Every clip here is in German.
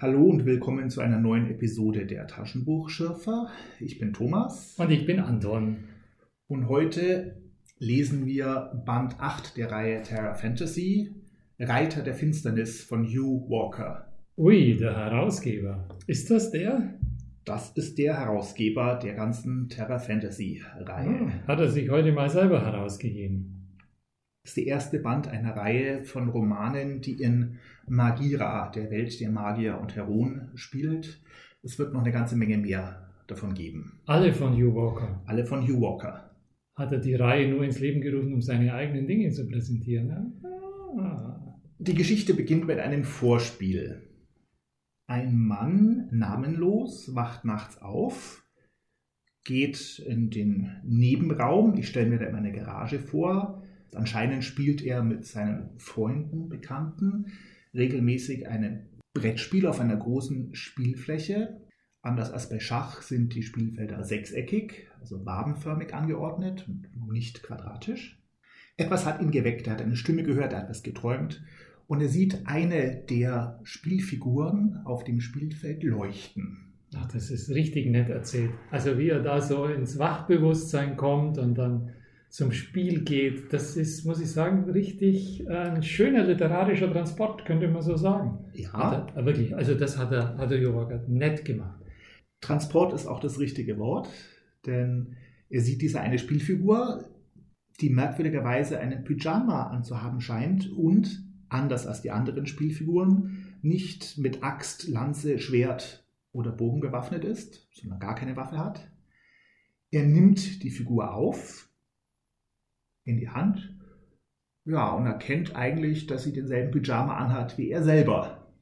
Hallo und willkommen zu einer neuen Episode der Taschenbuchschürfer. Ich bin Thomas. Und ich bin Anton. Und heute lesen wir Band 8 der Reihe Terra Fantasy, Reiter der Finsternis von Hugh Walker. Ui, der Herausgeber. Ist das der? Das ist der Herausgeber der ganzen Terra Fantasy Reihe. Hat er sich heute mal selber herausgegeben. Das ist der erste Band einer Reihe von Romanen, die in Magira, der Welt der Magier und Heron, spielt. Es wird noch eine ganze Menge mehr davon geben. Alle von Hugh Walker? Alle von Hugh Walker. Hat er die Reihe nur ins Leben gerufen, um seine eigenen Dinge zu präsentieren? Ah. Die Geschichte beginnt mit einem Vorspiel. Ein Mann, namenlos, wacht nachts auf, geht in den Nebenraum. Ich stelle mir da immer eine Garage vor. Anscheinend spielt er mit seinen Freunden, Bekannten regelmäßig ein Brettspiel auf einer großen Spielfläche. Anders als bei Schach sind die Spielfelder sechseckig, also wabenförmig angeordnet und nicht quadratisch. Etwas hat ihn geweckt, er hat eine Stimme gehört, er hat was geträumt und er sieht eine der Spielfiguren auf dem Spielfeld leuchten. Ach, das ist richtig nett erzählt. Also wie er da so ins Wachbewusstsein kommt und dann zum Spiel geht. Das ist, muss ich sagen, richtig ein schöner literarischer Transport, könnte man so sagen. Ja. Wirklich, also das hat er Jurak nett gemacht. Transport ist auch das richtige Wort, denn er sieht diese eine Spielfigur, die merkwürdigerweise einen Pyjama anzuhaben scheint und, anders als die anderen Spielfiguren, nicht mit Axt, Lanze, Schwert oder Bogen bewaffnet ist, sondern gar keine Waffe hat. Er nimmt die Figur auf, in die Hand, ja, und erkennt eigentlich, dass sie denselben Pyjama anhat wie er selber.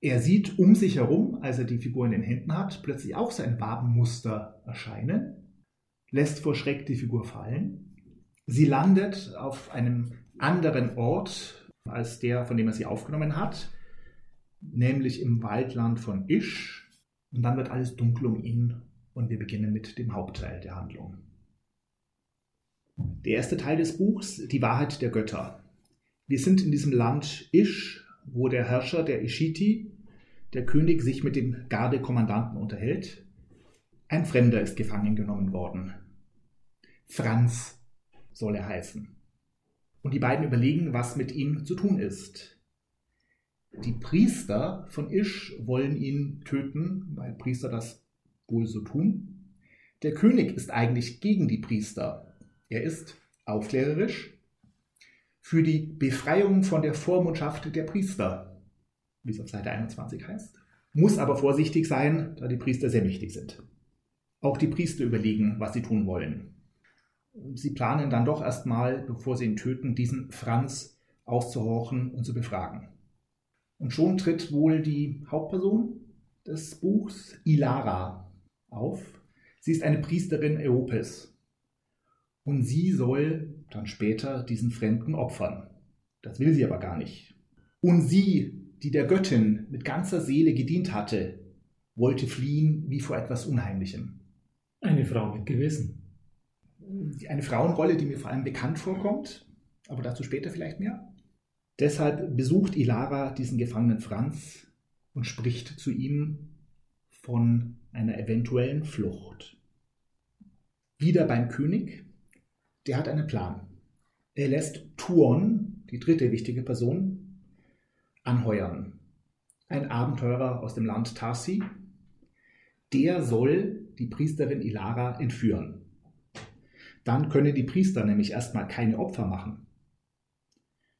Er sieht um sich herum, als er die Figur in den Händen hat, plötzlich auch sein Wabenmuster erscheinen, lässt vor Schreck die Figur fallen. Sie landet auf einem anderen Ort als der, von dem er sie aufgenommen hat, nämlich im Waldland von Isch. Und dann wird alles dunkel um ihn und wir beginnen mit dem Hauptteil der Handlung. Der erste Teil des Buchs, die Wahrheit der Götter. Wir sind in diesem Land Isch, wo der Herrscher der Ishkiti, der König, sich mit dem Gardekommandanten unterhält. Ein Fremder ist gefangen genommen worden. Franz soll er heißen. Und die beiden überlegen, was mit ihm zu tun ist. Die Priester von Isch wollen ihn töten, weil Priester das wohl so tun. Der König ist eigentlich gegen die Priester. Er ist aufklärerisch für die Befreiung von der Vormundschaft der Priester, wie es auf Seite 21 heißt, muss aber vorsichtig sein, da die Priester sehr mächtig sind. Auch die Priester überlegen, was sie tun wollen. Sie planen dann doch erstmal, bevor sie ihn töten, diesen Franz auszuhorchen und zu befragen. Und schon tritt wohl die Hauptperson des Buchs, Ilara, auf. Sie ist eine Priesterin Eopes. Und sie soll dann später diesen Fremden opfern. Das will sie aber gar nicht. Und sie, die der Göttin mit ganzer Seele gedient hatte, wollte fliehen wie vor etwas Unheimlichem. Eine Frau mit Gewissen. Eine Frauenrolle, die mir vor allem bekannt vorkommt, aber dazu später vielleicht mehr. Deshalb besucht Ilara diesen gefangenen Franz und spricht zu ihm von einer eventuellen Flucht. Wieder beim König. Der hat einen Plan. Er lässt Thuon, die dritte wichtige Person, anheuern. Ein Abenteurer aus dem Land Tarsi. Der soll die Priesterin Ilara entführen. Dann können die Priester nämlich erstmal keine Opfer machen.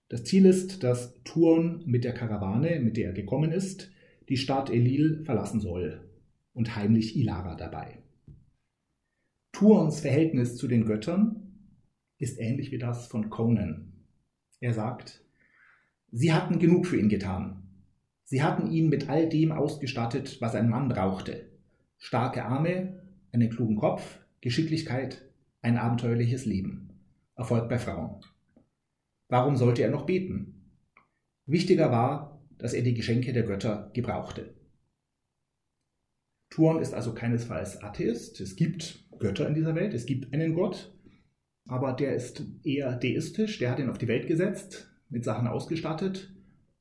Das Ziel ist, dass Thuon mit der Karawane, mit der er gekommen ist, die Stadt Elil verlassen soll und heimlich Ilara dabei. Thuons Verhältnis zu den Göttern ist ähnlich wie das von Conan. Er sagt, sie hatten genug für ihn getan. Sie hatten ihn mit all dem ausgestattet, was ein Mann brauchte. Starke Arme, einen klugen Kopf, Geschicklichkeit, ein abenteuerliches Leben. Erfolg bei Frauen. Warum sollte er noch beten? Wichtiger war, dass er die Geschenke der Götter gebrauchte. Thuon ist also keinesfalls Atheist. Es gibt Götter in dieser Welt, es gibt einen Gott. Aber der ist eher deistisch, der hat ihn auf die Welt gesetzt, mit Sachen ausgestattet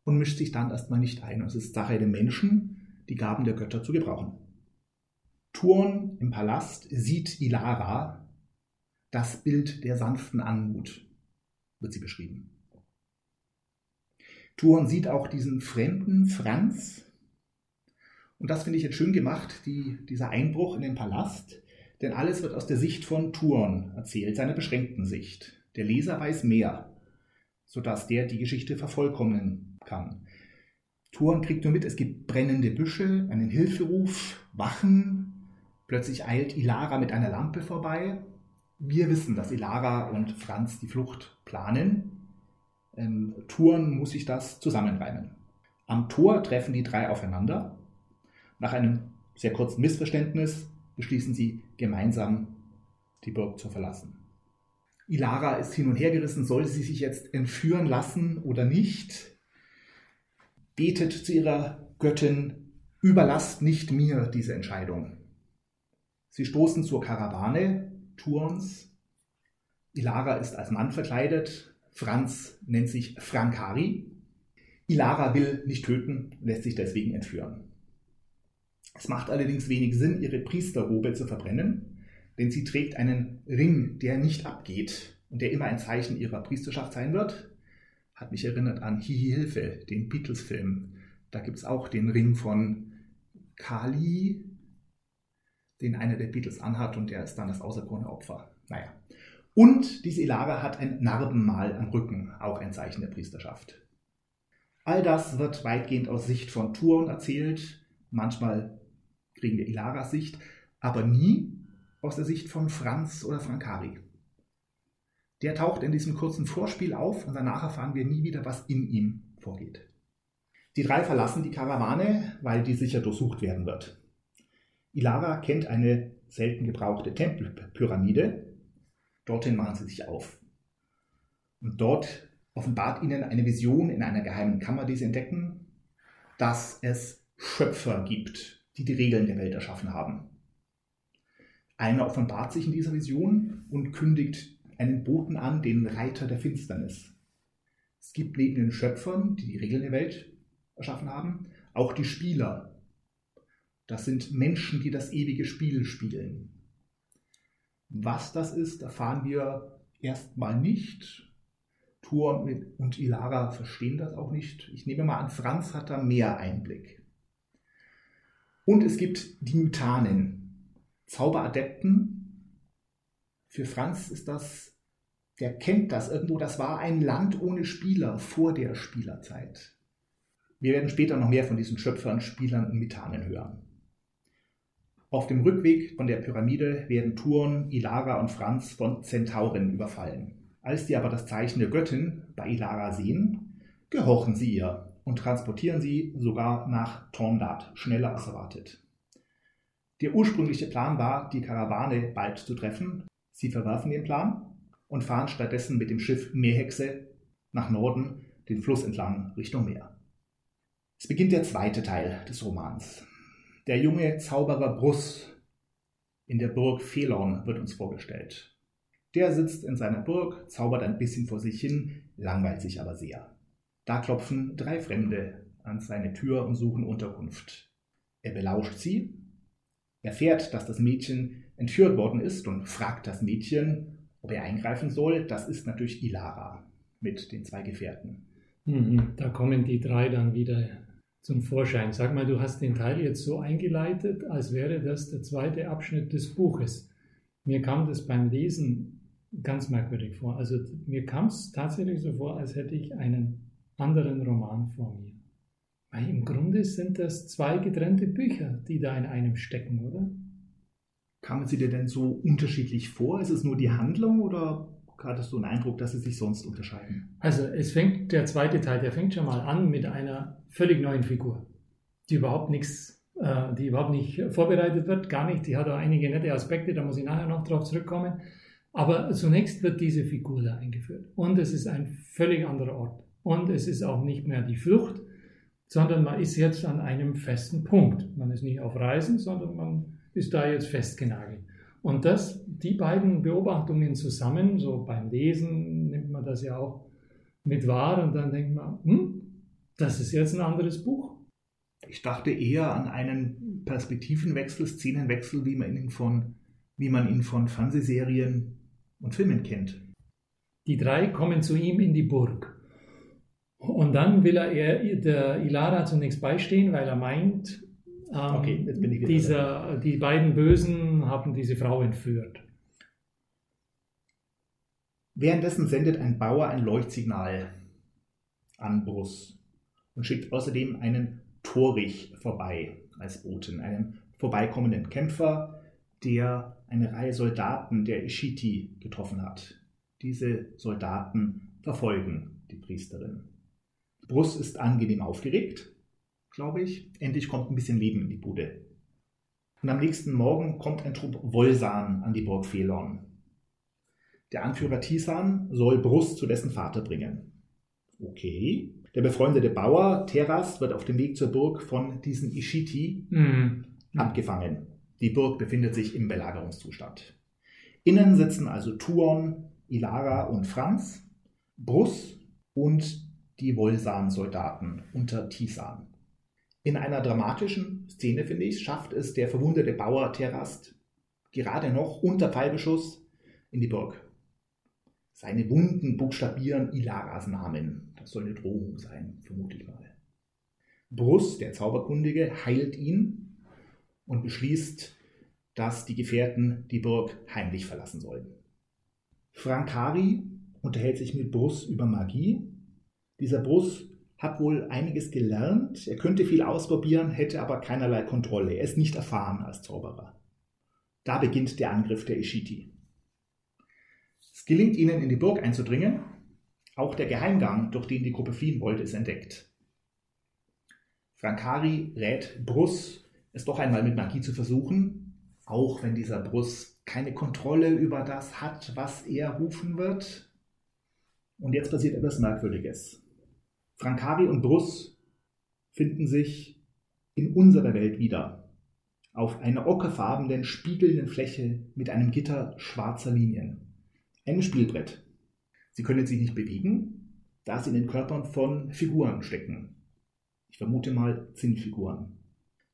und mischt sich dann erstmal nicht ein. Und es ist Sache der Menschen, die Gaben der Götter zu gebrauchen. Thuon im Palast sieht Ilara, das Bild der sanften Anmut, wird sie beschrieben. Thuon sieht auch diesen fremden Franz. Und das finde ich jetzt schön gemacht, dieser Einbruch in den Palast. Denn alles wird aus der Sicht von Thuon erzählt, seiner beschränkten Sicht. Der Leser weiß mehr, sodass der die Geschichte vervollkommnen kann. Thuon kriegt nur mit, es gibt brennende Büsche, einen Hilferuf, Wachen. Plötzlich eilt Ilara mit einer Lampe vorbei. Wir wissen, dass Ilara und Franz die Flucht planen. Thuon muss sich das zusammenreimen. Am Tor treffen die drei aufeinander. Nach einem sehr kurzen Missverständnis beschließen sie, gemeinsam die Burg zu verlassen. Ilara ist hin und her gerissen, soll sie sich jetzt entführen lassen oder nicht? Betet zu ihrer Göttin, überlasst nicht mir diese Entscheidung. Sie stoßen zur Karawane Thuons. Ilara ist als Mann verkleidet, Franz nennt sich Frankari. Ilara will nicht töten, lässt sich deswegen entführen. Es macht allerdings wenig Sinn, ihre Priesterrobe zu verbrennen, denn sie trägt einen Ring, der nicht abgeht und der immer ein Zeichen ihrer Priesterschaft sein wird. Hat mich erinnert an Hihi Hilfe, den Beatles-Film. Da gibt es auch den Ring von Kali, den einer der Beatles anhat und der ist dann das auserkorene Opfer. Naja. Und diese Ilara hat ein Narbenmal am Rücken, auch ein Zeichen der Priesterschaft. All das wird weitgehend aus Sicht von Thuon erzählt. Manchmal kriegen wir Ilaras Sicht, aber nie aus der Sicht von Franz oder Frankari. Der taucht in diesem kurzen Vorspiel auf und danach erfahren wir nie wieder, was in ihm vorgeht. Die drei verlassen die Karawane, weil die sicher durchsucht werden wird. Ilara kennt eine selten gebrauchte Tempelpyramide. Dorthin machen sie sich auf. Und dort offenbart ihnen eine Vision in einer geheimen Kammer, die sie entdecken, dass es Schöpfer gibt, die die Regeln der Welt erschaffen haben. Einer offenbart sich in dieser Vision und kündigt einen Boten an, den Reiter der Finsternis. Es gibt neben den Schöpfern, die die Regeln der Welt erschaffen haben, auch die Spieler. Das sind Menschen, die das ewige Spiel spielen. Was das ist, erfahren wir erstmal nicht. Thuon und Ilara verstehen das auch nicht. Ich nehme mal an, Franz hat da mehr Einblick. Und es gibt die Mythanen, Zauberadepten. Für Franz ist das, der kennt das irgendwo, das war ein Land ohne Spieler vor der Spielerzeit. Wir werden später noch mehr von diesen Schöpfern, Spielern und Mythanen hören. Auf dem Rückweg von der Pyramide werden Thuon, Ilara und Franz von Zentauren überfallen. Als die aber das Zeichen der Göttin bei Ilara sehen, gehorchen sie ihr und transportieren sie sogar nach Tornlat, schneller als erwartet. Der ursprüngliche Plan war, die Karawane bald zu treffen. Sie verwerfen den Plan und fahren stattdessen mit dem Schiff Meerhexe nach Norden, den Fluss entlang, Richtung Meer. Es beginnt der zweite Teil des Romans. Der junge Zauberer Bruss in der Burg Felorn wird uns vorgestellt. Der sitzt in seiner Burg, zaubert ein bisschen vor sich hin, langweilt sich aber sehr. Da klopfen drei Fremde an seine Tür und suchen Unterkunft. Er belauscht sie, erfährt, dass das Mädchen entführt worden ist und fragt das Mädchen, ob er eingreifen soll. Das ist natürlich Ilara mit den zwei Gefährten. Da kommen die drei dann wieder zum Vorschein. Sag mal, du hast den Teil jetzt so eingeleitet, als wäre das der zweite Abschnitt des Buches. Mir kam das beim Lesen ganz merkwürdig vor. Also mir kam es tatsächlich so vor, als hätte ich einen anderen Roman vor mir. Weil im Grunde sind das zwei getrennte Bücher, die da in einem stecken, oder? Kamen sie dir denn so unterschiedlich vor? Ist es nur die Handlung oder hattest du den Eindruck, dass sie sich sonst unterscheiden? Also der zweite Teil, der fängt schon mal an mit einer völlig neuen Figur, die überhaupt nicht vorbereitet wird, gar nicht. Die hat auch einige nette Aspekte, da muss ich nachher noch drauf zurückkommen. Aber zunächst wird diese Figur da eingeführt und es ist ein völlig anderer Ort. Und es ist auch nicht mehr die Flucht, sondern man ist jetzt an einem festen Punkt. Man ist nicht auf Reisen, sondern man ist da jetzt festgenagelt. Und die beiden Beobachtungen zusammen, so beim Lesen nimmt man das ja auch mit wahr und dann denkt man, das ist jetzt ein anderes Buch. Ich dachte eher an einen Perspektivenwechsel, Szenenwechsel, wie man ihn von Fernsehserien und Filmen kennt. Die drei kommen zu ihm in die Burg. Und dann will er der Ilara zunächst beistehen, weil er meint, okay, jetzt bin ich wieder die beiden Bösen haben diese Frau entführt. Währenddessen sendet ein Bauer ein Leuchtsignal an Bruss und schickt außerdem einen Torich vorbei als Boten, einen vorbeikommenden Kämpfer, der eine Reihe Soldaten der Ishkiti getroffen hat. Diese Soldaten verfolgen die Priesterin. Bruss ist angenehm aufgeregt, glaube ich. Endlich kommt ein bisschen Leben in die Bude. Und am nächsten Morgen kommt ein Trupp Wollsan an die Burg Felorn. Der Anführer Tisan soll Bruss zu dessen Vater bringen. Okay. Der befreundete Bauer Teras wird auf dem Weg zur Burg von diesen Ishkiti abgefangen. Die Burg befindet sich im Belagerungszustand. Innen sitzen also Thuon, Ilara und Franz, Bruss und die Wollsan-Soldaten unter Tisan. In einer dramatischen Szene, finde ich, schafft es der verwundete Bauer Teras gerade noch unter Pfeilbeschuss in die Burg. Seine Wunden buchstabieren Ilaras Namen. Das soll eine Drohung sein, vermute ich mal. Bruss, der Zauberkundige, heilt ihn und beschließt, dass die Gefährten die Burg heimlich verlassen sollen. Frankari unterhält sich mit Bruss über Magie. Dieser Bruss hat wohl einiges gelernt. Er könnte viel ausprobieren, hätte aber keinerlei Kontrolle. Er ist nicht erfahren als Zauberer. Da beginnt der Angriff der Ishkiti. Es gelingt ihnen, in die Burg einzudringen. Auch der Geheimgang, durch den die Gruppe fliehen wollte, ist entdeckt. Frankari rät Bruss, es doch einmal mit Magie zu versuchen, auch wenn dieser Bruss keine Kontrolle über das hat, was er rufen wird. Und jetzt passiert etwas Merkwürdiges. Frankari und Bruss finden sich in unserer Welt wieder, auf einer ockerfarbenen, spiegelnden Fläche mit einem Gitter schwarzer Linien. Einem Spielbrett. Sie können sich nicht bewegen, da sie in den Körpern von Figuren stecken. Ich vermute mal Zinnfiguren.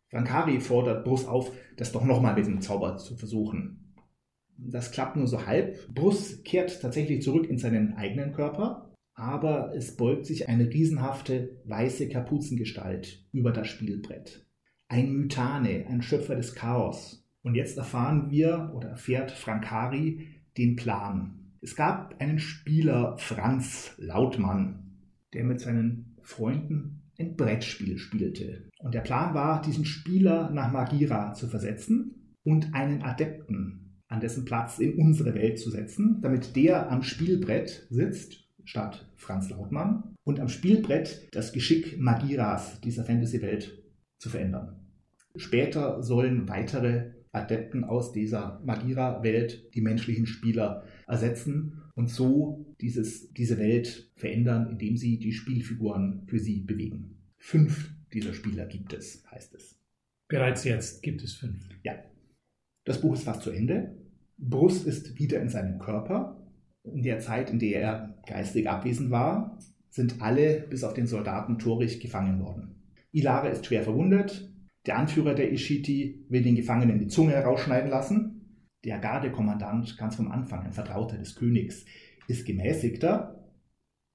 Frankari fordert Bruss auf, das doch nochmal mit dem Zauber zu versuchen. Das klappt nur so halb. Bruss kehrt tatsächlich zurück in seinen eigenen Körper, aber es beugt sich eine riesenhafte weiße Kapuzengestalt über das Spielbrett. Ein Mythane, ein Schöpfer des Chaos. Und jetzt erfährt Frankari den Plan. Es gab einen Spieler, Franz Lautmann, der mit seinen Freunden ein Brettspiel spielte. Und der Plan war, diesen Spieler nach Magira zu versetzen und einen Adepten an dessen Platz in unsere Welt zu setzen, damit der am Spielbrett sitzt, statt Franz Lautmann, und am Spielbrett das Geschick Magiras, dieser Fantasy-Welt, zu verändern. Später sollen weitere Adepten aus dieser Magira-Welt die menschlichen Spieler ersetzen und so diese Welt verändern, indem sie die Spielfiguren für sie bewegen. 5 dieser Spieler gibt es, heißt es. Bereits jetzt gibt es 5. Ja. Das Buch ist fast zu Ende. Bruss ist wieder in seinem Körper. In der Zeit, in der er geistig abwesend war, sind alle, bis auf den Soldaten Torich, gefangen worden. Ilara ist schwer verwundet. Der Anführer der Ishkiti will den Gefangenen die Zunge herausschneiden lassen. Der Gardekommandant, ganz vom Anfang, ein Vertrauter des Königs, ist gemäßigter.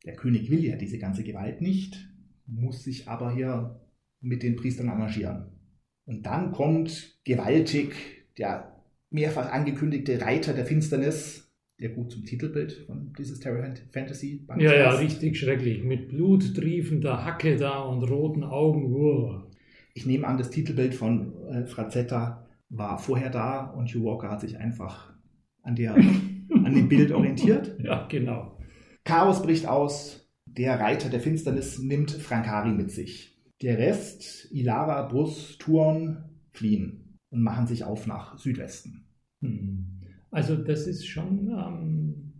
Der König will ja diese ganze Gewalt nicht, muss sich aber hier mit den Priestern engagieren. Und dann kommt gewaltig der mehrfach angekündigte Reiter der Finsternis, der gut zum Titelbild von dieses Terra Fantasy. Ja, richtig schrecklich. Mit bluttriefender Hacke da und roten Augen. Uah. Ich nehme an, das Titelbild von Frazetta war vorher da und Hugh Walker hat sich einfach an dem Bild orientiert. Ja, genau. Chaos bricht aus. Der Reiter der Finsternis nimmt Frankari mit sich. Der Rest, Ilara, Bruss, Thuon, fliehen und machen sich auf nach Südwesten. Also das ist schon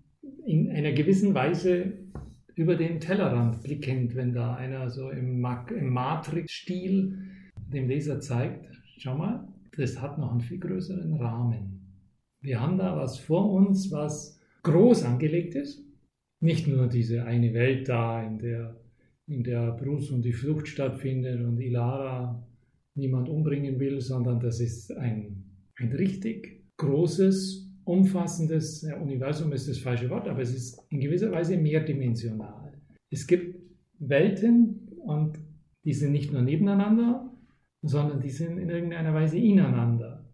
in einer gewissen Weise über den Tellerrand blickend, wenn da einer so im Matrix-Stil dem Leser zeigt, schau mal, das hat noch einen viel größeren Rahmen. Wir haben da was vor uns, was groß angelegt ist. Nicht nur diese eine Welt da, in der Bruss und die Flucht stattfindet und Ilara niemand umbringen will, sondern das ist ein richtig großes, umfassendes Universum, ist das falsche Wort, aber es ist in gewisser Weise mehrdimensional. Es gibt Welten und die sind nicht nur nebeneinander, sondern die sind in irgendeiner Weise ineinander.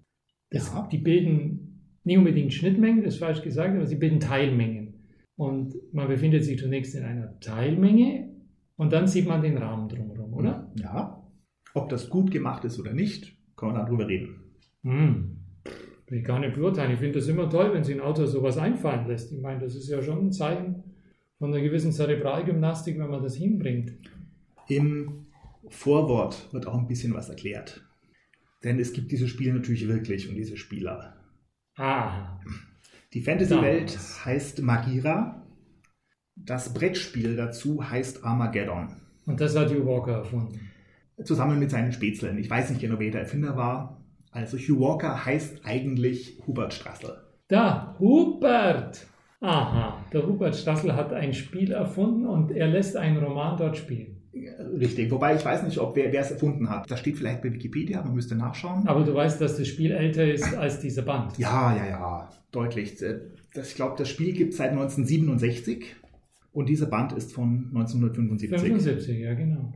Die bilden nicht unbedingt Schnittmengen, das ist falsch gesagt, aber sie bilden Teilmengen. Und man befindet sich zunächst in einer Teilmenge und dann sieht man den Raum drumherum, oder? Ja. Ob das gut gemacht ist oder nicht, kann man darüber reden. Will ich gar nicht beurteilen. Ich finde das immer toll, wenn sich ein Autor sowas einfallen lässt. Ich meine, das ist ja schon ein Zeichen von einer gewissen Zerebralgymnastik, wenn man das hinbringt. Im Vorwort wird auch ein bisschen was erklärt. Denn es gibt diese Spiele natürlich wirklich und diese Spieler. Die Fantasy-Welt heißt Magira. Das Brettspiel dazu heißt Armageddon. Und das hat Hugh Walker erfunden. Zusammen mit seinen Spätzeln. Ich weiß nicht genau, wer der Erfinder war. Also Hugh Walker heißt eigentlich Hubert Strassel. Da, Hubert! Der Hubert Strassel hat ein Spiel erfunden und er lässt einen Roman dort spielen. Richtig, wobei ich weiß nicht, ob wer es erfunden hat. Das steht vielleicht bei Wikipedia, man müsste nachschauen. Aber du weißt, dass das Spiel älter ist als dieser Band. Ja, deutlich. Ich glaube, das Spiel gibt es seit 1967 und dieser Band ist von 1975. 75, ja, genau.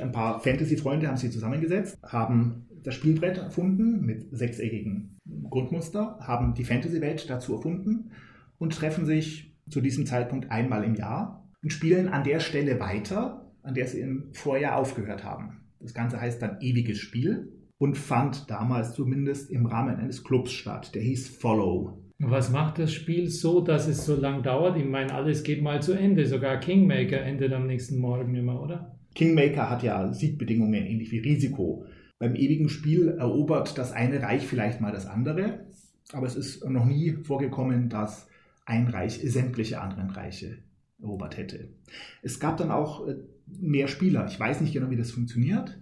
Ein paar Fantasy-Freunde haben sich zusammengesetzt, haben das Spielbrett erfunden mit sechseckigem Grundmuster, haben die Fantasy-Welt dazu erfunden und treffen sich zu diesem Zeitpunkt einmal im Jahr und spielen an der Stelle weiter, an der sie im Vorjahr aufgehört haben. Das Ganze heißt dann Ewiges Spiel und fand damals zumindest im Rahmen eines Clubs statt. Der hieß Follow. Was macht das Spiel so, dass es so lang dauert? Ich meine, alles geht mal zu Ende. Sogar Kingmaker endet am nächsten Morgen immer, oder? Kingmaker hat ja Siegbedingungen, ähnlich wie Risiko. Beim Ewigen Spiel erobert das eine Reich vielleicht mal das andere, aber es ist noch nie vorgekommen, dass ein Reich sämtliche anderen Reiche erobert hätte. Es gab dann auch mehr Spieler. Ich weiß nicht genau, wie das funktioniert,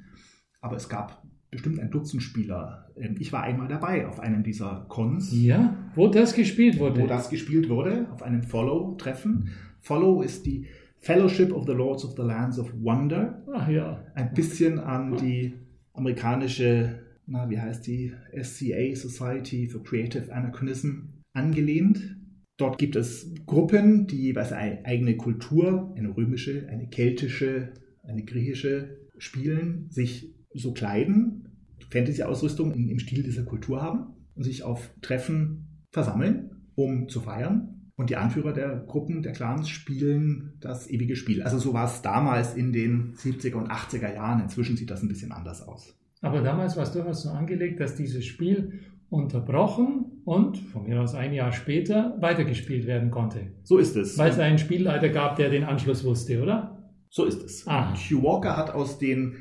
aber es gab bestimmt ein Dutzend Spieler. Ich war einmal dabei auf einem dieser Cons. Ja, wo das gespielt wurde. Wo das gespielt wurde, auf einem Follow-Treffen. Follow ist die Fellowship of the Lords of the Lands of Wonder. Ach ja. Ein bisschen an die amerikanische, SCA, Society for Creative Anachronism, angelehnt. Dort gibt es Gruppen, die jeweils eine eigene Kultur, eine römische, eine keltische, eine griechische, spielen, sich so kleiden, Fantasy-Ausrüstung im Stil dieser Kultur haben und sich auf Treffen versammeln, um zu feiern. Und die Anführer der Gruppen, der Clans, spielen das ewige Spiel. Also so war es damals in den 70er und 80er Jahren. Inzwischen sieht das ein bisschen anders aus. Aber damals war es durchaus so angelegt, dass dieses Spiel unterbrochen und von mir aus ein Jahr später weitergespielt werden konnte. So ist es. Weil es einen Spielleiter gab, der den Anschluss wusste, oder? So ist es. Hugh Walker hat aus den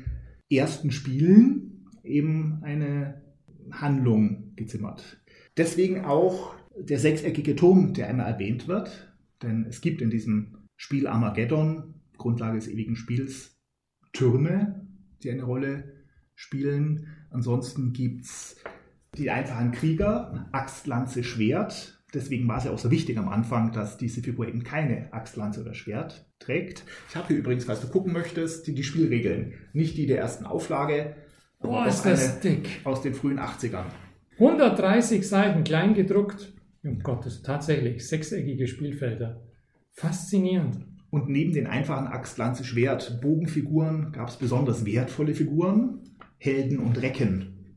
ersten Spielen eben eine Handlung gezimmert. Deswegen auch der sechseckige Turm, der einmal erwähnt wird. Denn es gibt in diesem Spiel Armageddon, Grundlage des ewigen Spiels, Türme, die eine Rolle spielen. Ansonsten gibt es die einfachen Krieger, Axt, Lanze, Schwert. Deswegen war es ja auch so wichtig am Anfang, dass diese Figur eben keine Axt, Lanze oder Schwert trägt. Ich habe hier übrigens, falls du gucken möchtest, die Spielregeln. Nicht die der ersten Auflage, aber ist das dick. Aus den frühen 80ern. 130 Seiten, klein gedruckt. Um Gottes, tatsächlich, sechseckige Spielfelder. Faszinierend. Und neben den einfachen Axt, Lanze, Schwert, Bogenfiguren gab es besonders wertvolle Figuren, Helden und Recken,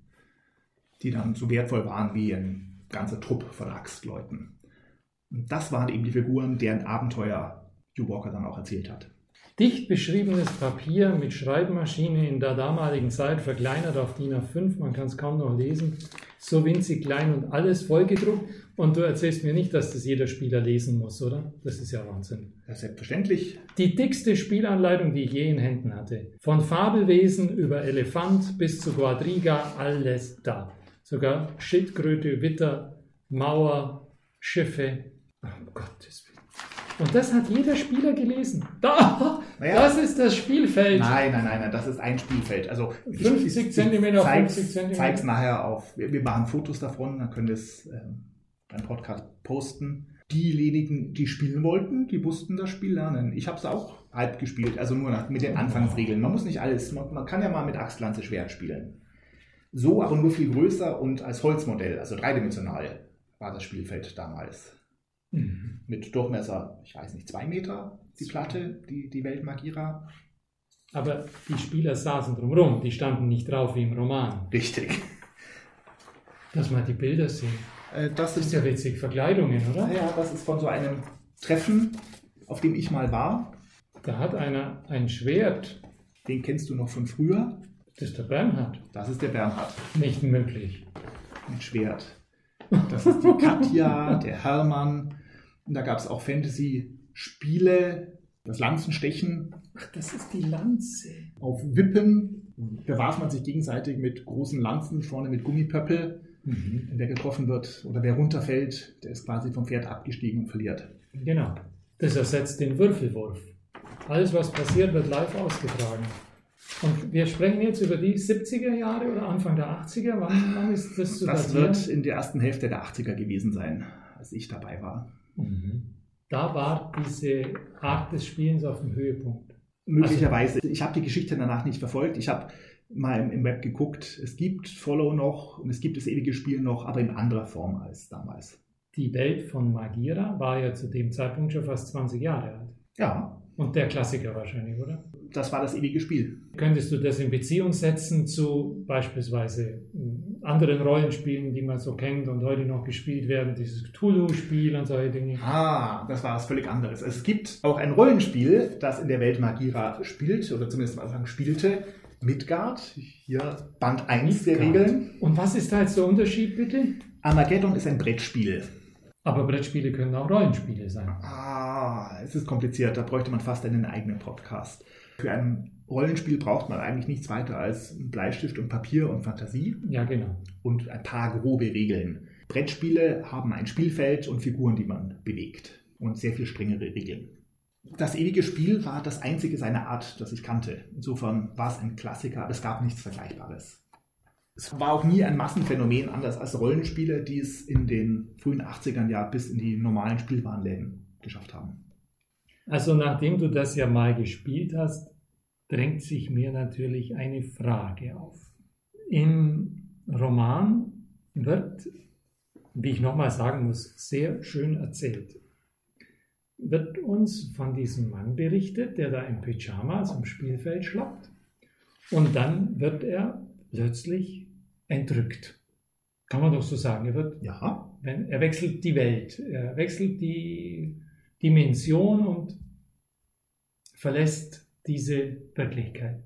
die dann so wertvoll waren wie ein ganzer Trupp von Axtleuten. Und das waren eben die Figuren, deren Abenteuer Hugh Walker dann auch erzählt hat. Dicht beschriebenes Papier mit Schreibmaschine in der damaligen Zeit, verkleinert auf DIN A5, man kann es kaum noch lesen, so winzig klein und alles vollgedruckt. Und du erzählst mir nicht, dass das jeder Spieler lesen muss, oder? Das ist ja Wahnsinn. Ja, selbstverständlich. Die dickste Spielanleitung, die ich je in Händen hatte. Von Fabelwesen über Elefant bis zu Quadriga, alles da. Sogar Schildkröte, Witter, Mauer, Schiffe. Um Gottes Willen. Und das hat jeder Spieler gelesen. Das ist das Spielfeld. Nein, das ist ein Spielfeld. Also 50 cm auf 50 cm. Ich zeig's nachher auf. Wir machen Fotos davon, dann können wir es beim Podcast posten. diejenigen, die spielen wollten, die mussten das Spiel lernen. Ich habe es auch halb gespielt, also nur mit den Anfangsregeln. Man muss nicht alles, man kann ja mal mit Axt, Lanze, Schwert spielen. So, aber nur viel größer und als Holzmodell, also dreidimensional war das Spielfeld damals. Mhm. Mit Durchmesser, ich weiß nicht, 2 Meter, die Platte, die Welt Magira. Aber die Spieler saßen drumherum, die standen nicht drauf wie im Roman. Richtig. Dass man die Bilder sieht. Das ist ja witzig, Verkleidungen, oder? Ja, das ist von so einem Treffen, auf dem ich mal war. Da hat einer ein Schwert. Den kennst du noch von früher? Das ist der Bernhard. Das ist der Bernhard. Nicht möglich. Ein Schwert. Das ist die Katja, der Hermann. Und da gab es auch Fantasy-Spiele, das Lanzenstechen. Ach, das ist die Lanze. Auf Wippen, da warf man sich gegenseitig mit großen Lanzen, vorne mit Gummipöppel. Mhm. Wer getroffen wird oder wer runterfällt, der ist quasi vom Pferd abgestiegen und verliert. Genau. Das ersetzt den Würfelwurf. Alles, was passiert, wird live ausgetragen. Und wir sprechen jetzt über die 70er Jahre oder Anfang der 80er. Wann ist das zu datieren? Wird in der ersten Hälfte der 80er gewesen sein, als ich dabei war. Mhm. Da war diese Art des Spielens auf dem Höhepunkt. Möglicherweise. Also, ich habe die Geschichte danach nicht verfolgt. Ich habe mal im Web geguckt, es gibt Follow noch und es gibt das ewige Spiel noch, aber in anderer Form als damals. Die Welt von Magira war ja zu dem Zeitpunkt schon fast 20 Jahre alt. Ja. Und der Klassiker wahrscheinlich, oder? Das war das ewige Spiel. Könntest du das in Beziehung setzen zu beispielsweise anderen Rollenspielen, die man so kennt und heute noch gespielt werden, dieses Cthulhu-Spiel und solche Dinge? Ah, das war was völlig anderes. Es gibt auch ein Rollenspiel, das in der Welt Magira spielt oder zumindest am Anfang spielte, Midgard, hier Band 1 der Regeln. Und was ist da jetzt der Unterschied, bitte? Armageddon ist ein Brettspiel. Aber Brettspiele können auch Rollenspiele sein. Ah, es ist kompliziert. Da bräuchte man fast einen eigenen Podcast. Für ein Rollenspiel braucht man eigentlich nichts weiter als Bleistift und Papier und Fantasie. Ja, genau. Und ein paar grobe Regeln. Brettspiele haben ein Spielfeld und Figuren, die man bewegt. Und sehr viel strengere Regeln. Das ewige Spiel war das einzige seiner Art, das ich kannte. Insofern war es ein Klassiker, aber es gab nichts Vergleichbares. Es war auch nie ein Massenphänomen, anders als Rollenspiele, die es in den frühen 80ern ja bis in die normalen Spielwarenläden geschafft haben. Also nachdem du das ja mal gespielt hast, drängt sich mir natürlich eine Frage auf. Im Roman wird, wie ich nochmal sagen muss, sehr schön erzählt. Wird uns von diesem Mann berichtet, der da im Pyjama zum Spielfeld schlappt, und dann wird er plötzlich entrückt. Kann man doch so sagen. Er wechselt die Welt, er wechselt die Dimension und verlässt diese Wirklichkeit.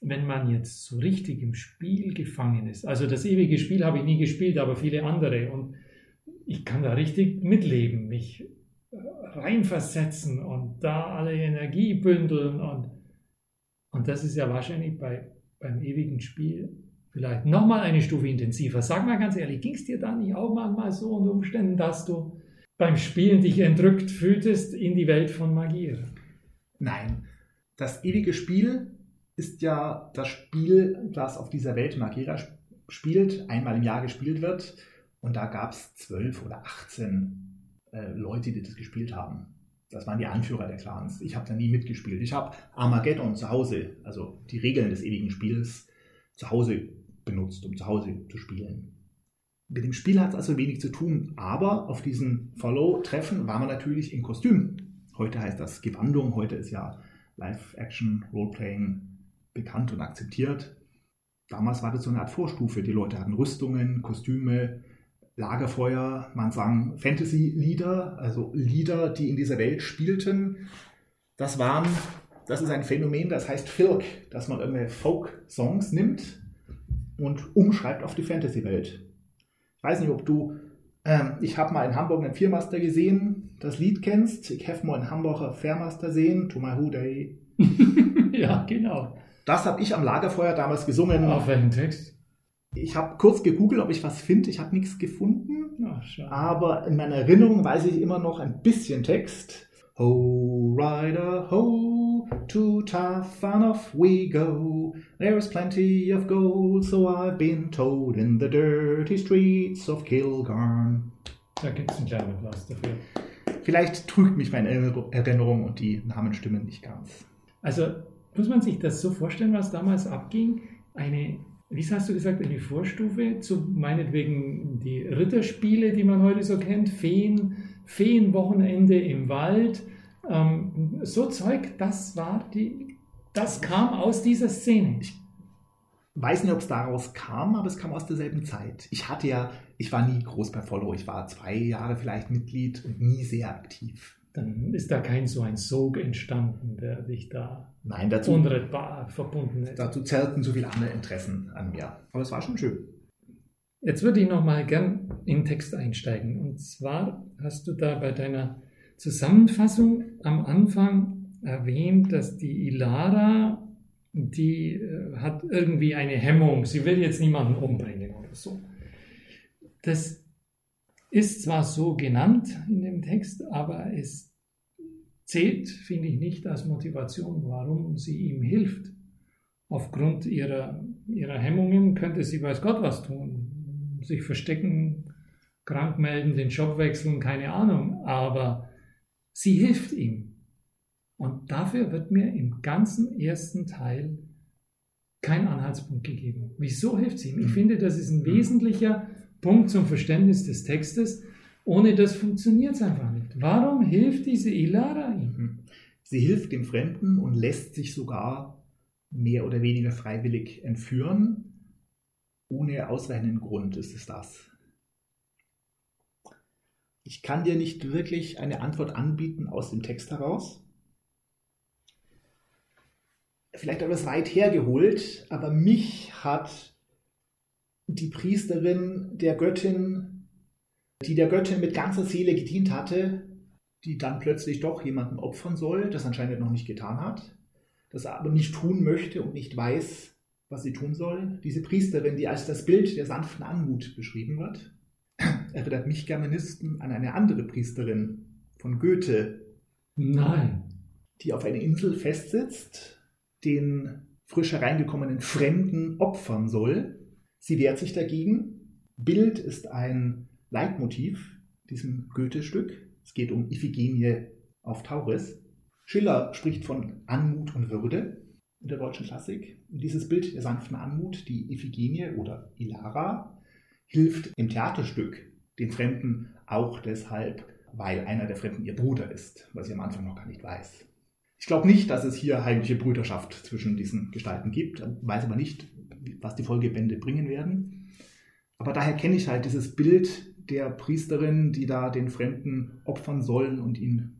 Wenn man jetzt so richtig im Spiel gefangen ist, also das ewige Spiel habe ich nie gespielt, aber viele andere, und ich kann da richtig mitleben, mich reinversetzen und da alle Energie bündeln. Und das ist ja wahrscheinlich beim ewigen Spiel vielleicht nochmal eine Stufe intensiver. Sag mal ganz ehrlich, ging es dir da nicht auch manchmal so unter Umständen, dass du beim Spielen dich entrückt fühltest in die Welt von Magie? Nein, das ewige Spiel ist ja das Spiel, das auf dieser Welt Magie spielt, einmal im Jahr gespielt wird. Und da gab es 12 oder 18 Leute, die das gespielt haben. Das waren die Anführer der Clans. Ich habe da nie mitgespielt. Ich habe Armageddon zu Hause, also die Regeln des ewigen Spiels, zu Hause benutzt, um zu Hause zu spielen. Mit dem Spiel hat es also wenig zu tun. Aber auf diesen Follow-Treffen war man natürlich im Kostüm. Heute heißt das Gewandung. Heute ist ja Live-Action, Roleplaying bekannt und akzeptiert. Damals war das so eine Art Vorstufe. Die Leute hatten Rüstungen, Kostüme, Lagerfeuer, man sang Fantasy-Lieder, also Lieder, die in dieser Welt spielten. Das ist ein Phänomen, das heißt Filk, dass man irgendwelche Folk-Songs nimmt und umschreibt auf die Fantasy-Welt. Ich weiß nicht, ob du, ich habe mal in Hamburg einen Viermaster gesehen, das Lied kennst. Ich habe mal einen Hamburger Fairmaster sehen, To My Who Day. Ja, genau. Das habe ich am Lagerfeuer damals gesungen. Auf welchen Text? Ich habe kurz gegoogelt, ob ich was finde. Ich habe nichts gefunden. Ach, aber in meiner Erinnerung weiß ich immer noch ein bisschen Text. Ho, Rider, ho, to Tafanov we go. There's plenty of gold, so I've been told in the dirty streets of Kilgarn. Da gibt es einen kleinen Applaus dafür. Vielleicht trügt mich meine Erinnerung und die Namen stimmen nicht ganz. Also muss man sich das so vorstellen, was damals abging? Eine, wie hast du gesagt, eine Vorstufe zu meinetwegen die Ritterspiele, die man heute so kennt, Feen, Feenwochenende im Wald, so Zeug, das kam aus dieser Szene. Ich weiß nicht, ob es daraus kam, aber es kam aus derselben Zeit. Ich war nie groß bei Follow, ich war 2 Jahre vielleicht Mitglied und nie sehr aktiv. Dann ist da kein so ein Sog entstanden, der sich da unrettbar verbunden ist. Dazu zerrten so viele andere Interessen an mir. Aber es war schon schön. Jetzt würde ich nochmal gern in den Text einsteigen. Und zwar hast du da bei deiner Zusammenfassung am Anfang erwähnt, dass die Ilara, die hat irgendwie eine Hemmung. Sie will jetzt niemanden umbringen oder so. Das ist zwar so genannt in dem Text, aber es zählt, finde ich, nicht als Motivation, warum sie ihm hilft. Aufgrund ihrer Hemmungen könnte sie weiß Gott was tun. Sich verstecken, krank melden, den Job wechseln, keine Ahnung. Aber sie hilft ihm. Und dafür wird mir im ganzen ersten Teil kein Anhaltspunkt gegeben. Wieso hilft sie ihm? Ich finde, das ist ein wesentlicher Punkt zum Verständnis des Textes. Ohne das funktioniert es einfach nicht. Warum hilft diese Ilara ihm? Sie hilft dem Fremden und lässt sich sogar mehr oder weniger freiwillig entführen. Ohne ausreichenden Grund ist es das. Ich kann dir nicht wirklich eine Antwort anbieten aus dem Text heraus. Vielleicht etwas weit hergeholt, aber mich hat die Priesterin der Göttin, die der Göttin mit ganzer Seele gedient hatte, die dann plötzlich doch jemanden opfern soll, das anscheinend noch nicht getan hat, das aber nicht tun möchte und nicht weiß, was sie tun soll. Diese Priesterin, die als das Bild der sanften Anmut beschrieben wird, erinnert mich Germanisten an eine andere Priesterin von Goethe. Nein. Die auf einer Insel festsitzt, den frisch hereingekommenen Fremden opfern soll. Sie wehrt sich dagegen. Bild ist ein Leitmotiv, diesem Goethe-Stück. Es geht um Iphigenie auf Tauris. Schiller spricht von Anmut und Würde in der deutschen Klassik. Und dieses Bild der sanften Anmut, die Iphigenie oder Ilara, hilft im Theaterstück dem Fremden auch deshalb, weil einer der Fremden ihr Bruder ist, was sie am Anfang noch gar nicht weiß. Ich glaube nicht, dass es hier heimliche Brüderschaft zwischen diesen Gestalten gibt, weiß aber nicht, was die Folgebände bringen werden. Aber daher kenne ich halt dieses Bild der Priesterin, die da den Fremden opfern sollen und ihm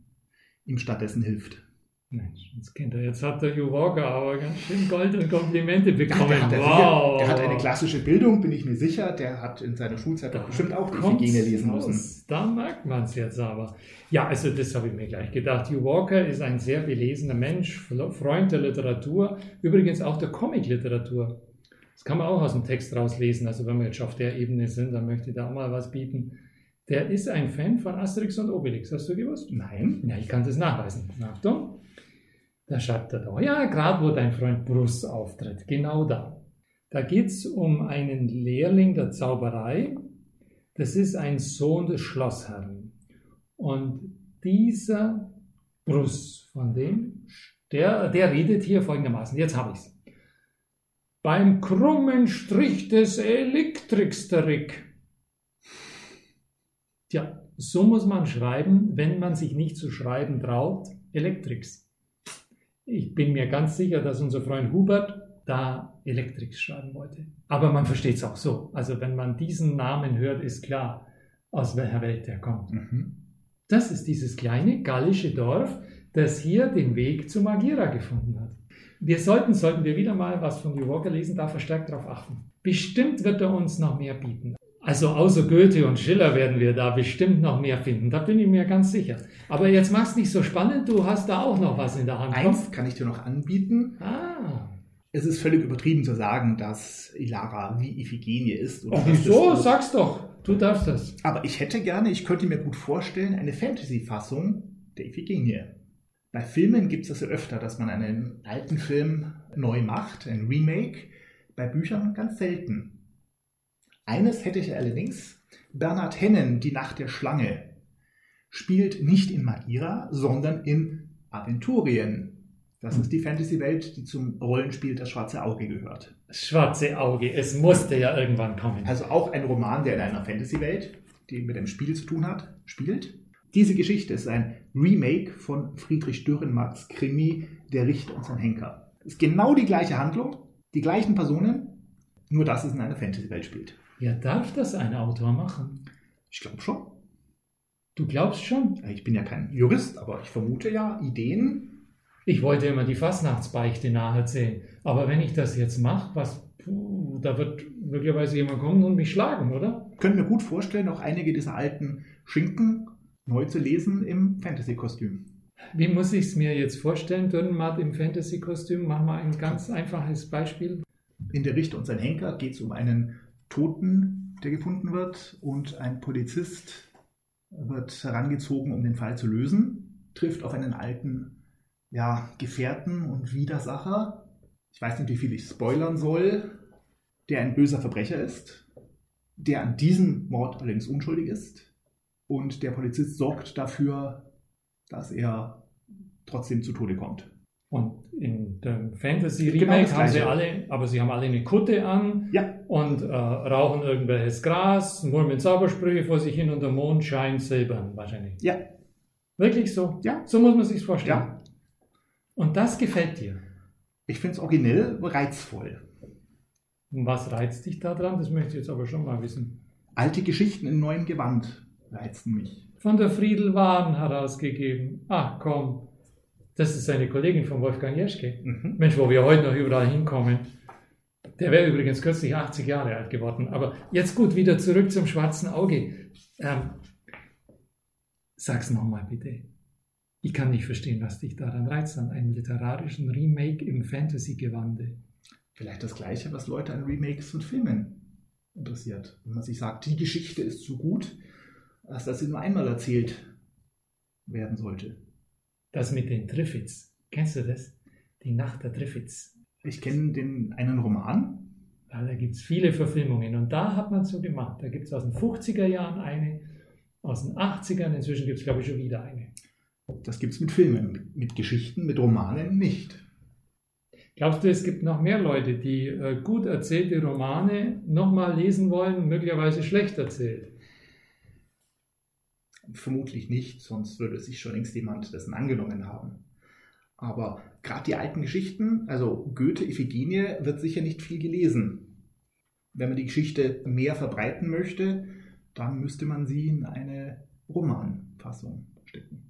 stattdessen hilft. Mensch, das kennt er. Jetzt hat der Hugh Walker aber ganz schön Gold und Komplimente bekommen. Der hat eine klassische Bildung, bin ich mir sicher. Der hat in seiner Schulzeit doch bestimmt auch Iphigenie lesen müssen. Da merkt man es jetzt aber. Ja, also das habe ich mir gleich gedacht. Hugh Walker ist ein sehr belesener Mensch, Freund der Literatur, übrigens auch der Comic-Literatur. Das kann man auch aus dem Text rauslesen. Also wenn wir jetzt auf der Ebene sind, dann möchte ich da auch mal was bieten. Der ist ein Fan von Asterix und Obelix. Hast du gewusst? Nein. Ja, ich kann das nachweisen. Achtung. Da schreibt er doch, ja, gerade wo dein Freund Bruss auftritt, genau da. Da geht es um einen Lehrling der Zauberei. Das ist ein Sohn des Schlossherrn. Und dieser Bruss, von dem, der redet hier folgendermaßen, jetzt habe ich es. Beim krummen Strich des Elektriks. Tja, so muss man schreiben, wenn man sich nicht zu schreiben traut, Elektriks. Ich bin mir ganz sicher, dass unser Freund Hubert da Elektriks schreiben wollte. Aber man versteht es auch so. Also wenn man diesen Namen hört, ist klar, aus welcher Welt er kommt. Mhm. Das ist dieses kleine gallische Dorf, das hier den Weg zu Magira gefunden hat. Wir sollten wir wieder mal was von Hugh Walker lesen, da verstärkt darauf achten. Bestimmt wird er uns noch mehr bieten. Also außer Goethe und Schiller werden wir da bestimmt noch mehr finden. Da bin ich mir ganz sicher. Aber jetzt mach's nicht so spannend. Du hast da auch noch was in der Hand. Eins kann ich dir noch anbieten. Ah. Es ist völlig übertrieben zu sagen, dass Ilara wie Iphigenie ist. Ach, wieso? Sag's doch. Du darfst das. Aber ich könnte mir gut vorstellen, eine Fantasy-Fassung der Iphigenie. Bei Filmen gibt es das ja öfter, dass man einen alten Film neu macht, ein Remake. Bei Büchern ganz selten. Eines hätte ich allerdings. Bernhard Hennen, Die Nacht der Schlange, spielt nicht in Magira, sondern in Aventurien. Das ist die Fantasy-Welt, die zum Rollenspiel Das Schwarze Auge gehört. Das Schwarze Auge, es musste ja irgendwann kommen. Also auch ein Roman, der in einer Fantasy-Welt, die mit einem Spiel zu tun hat, spielt. Diese Geschichte ist ein Remake von Friedrich Dürrenmatts Krimi Der Richter und sein Henker. Es ist genau die gleiche Handlung, die gleichen Personen, nur dass es in einer Fantasy-Welt spielt. Ja, darf das ein Autor machen? Ich glaube schon. Du glaubst schon? Ich bin ja kein Jurist, aber ich vermute ja Ideen. Ich wollte immer die Fastnachtsbeichte naheziehen. Aber wenn ich das jetzt mache, da wird möglicherweise jemand kommen und mich schlagen, oder? Können wir gut vorstellen, auch einige dieser alten Schinken neu zu lesen im Fantasy-Kostüm. Wie muss ich es mir jetzt vorstellen, Dürrenmatt im Fantasy-Kostüm? Machen wir ein ganz einfaches Beispiel. In Der Richter und sein Henker geht es um einen Toten, der gefunden wird, und ein Polizist wird herangezogen, um den Fall zu lösen, trifft auf einen alten Gefährten und Widersacher, ich weiß nicht, wie viel ich spoilern soll, der ein böser Verbrecher ist, der an diesem Mord allerdings unschuldig ist. Und der Polizist sorgt dafür, dass er trotzdem zu Tode kommt. Und in dem Fantasy-Remake haben sie alle, aber sie haben alle eine Kutte an und rauchen irgendwelches Gras, murmeln Zaubersprüche vor sich hin und der Mond scheint silbern wahrscheinlich. Ja. Wirklich so? Ja. So muss man sich's vorstellen. Ja. Und das gefällt dir? Ich finde es originell reizvoll. Und was reizt dich da dran? Das möchte ich jetzt aber schon mal wissen. Alte Geschichten in neuem Gewand reizen mich. Von der Friedel Waren herausgegeben. Ach komm, das ist eine Kollegin von Wolfgang Jeschke. Mhm. Mensch, wo wir heute noch überall hinkommen. Der wäre übrigens kürzlich 80 Jahre alt geworden. Aber jetzt gut, wieder zurück zum Schwarzen Auge. Sag's nochmal bitte. Ich kann nicht verstehen, was dich daran reizt, an einem literarischen Remake im Fantasy-Gewande. Vielleicht das Gleiche, was Leute an Remakes von Filmen interessiert. Wenn man sich sagt, die Geschichte ist so gut, dass das nur einmal erzählt werden sollte. Das mit den Triffids. Kennst du das? Die Nacht der Triffids. Ich kenne einen Roman. Ja, da gibt es viele Verfilmungen. Und da hat man es so gemacht. Da gibt es aus den 50er Jahren eine, aus den 80ern. Inzwischen gibt es, glaube ich, schon wieder eine. Das gibt es mit Filmen, mit Geschichten, mit Romanen nicht. Glaubst du, es gibt noch mehr Leute, die gut erzählte Romane nochmal lesen wollen, möglicherweise schlecht erzählt? Vermutlich nicht, sonst würde sich schon längst jemand dessen angenommen haben. Aber gerade die alten Geschichten, also Goethe, Iphigenie, wird sicher nicht viel gelesen. Wenn man die Geschichte mehr verbreiten möchte, dann müsste man sie in eine Romanfassung stecken.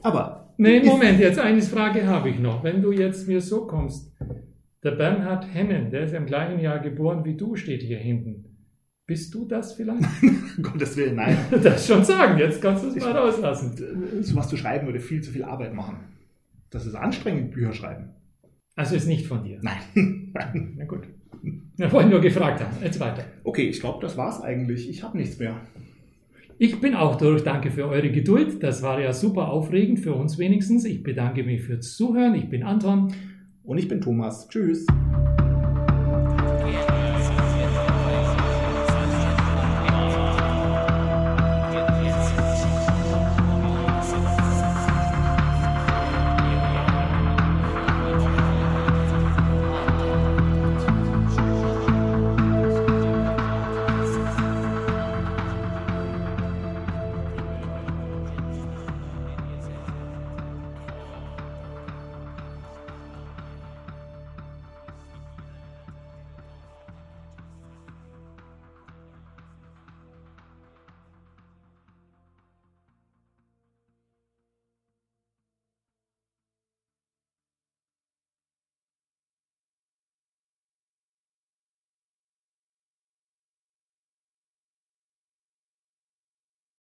Aber... Nee, Moment, jetzt eine Frage habe ich noch. Wenn du jetzt mir so kommst, der Bernhard Hennen, der ist im gleichen Jahr geboren wie du, steht hier hinten. Bist du das vielleicht? Um Gottes Willen, nein. Das schon sagen, jetzt kannst du es mal rauslassen. So was zu schreiben würde viel zu viel Arbeit machen. Das ist anstrengend, Bücher schreiben. Also ist nicht von dir? Nein. Na gut. Wir wollen nur gefragt haben. Jetzt weiter. Okay, ich glaube, das war's eigentlich. Ich habe nichts mehr. Ich bin auch durch. Danke für eure Geduld. Das war ja super aufregend, für uns wenigstens. Ich bedanke mich fürs Zuhören. Ich bin Anton. Und ich bin Thomas. Tschüss.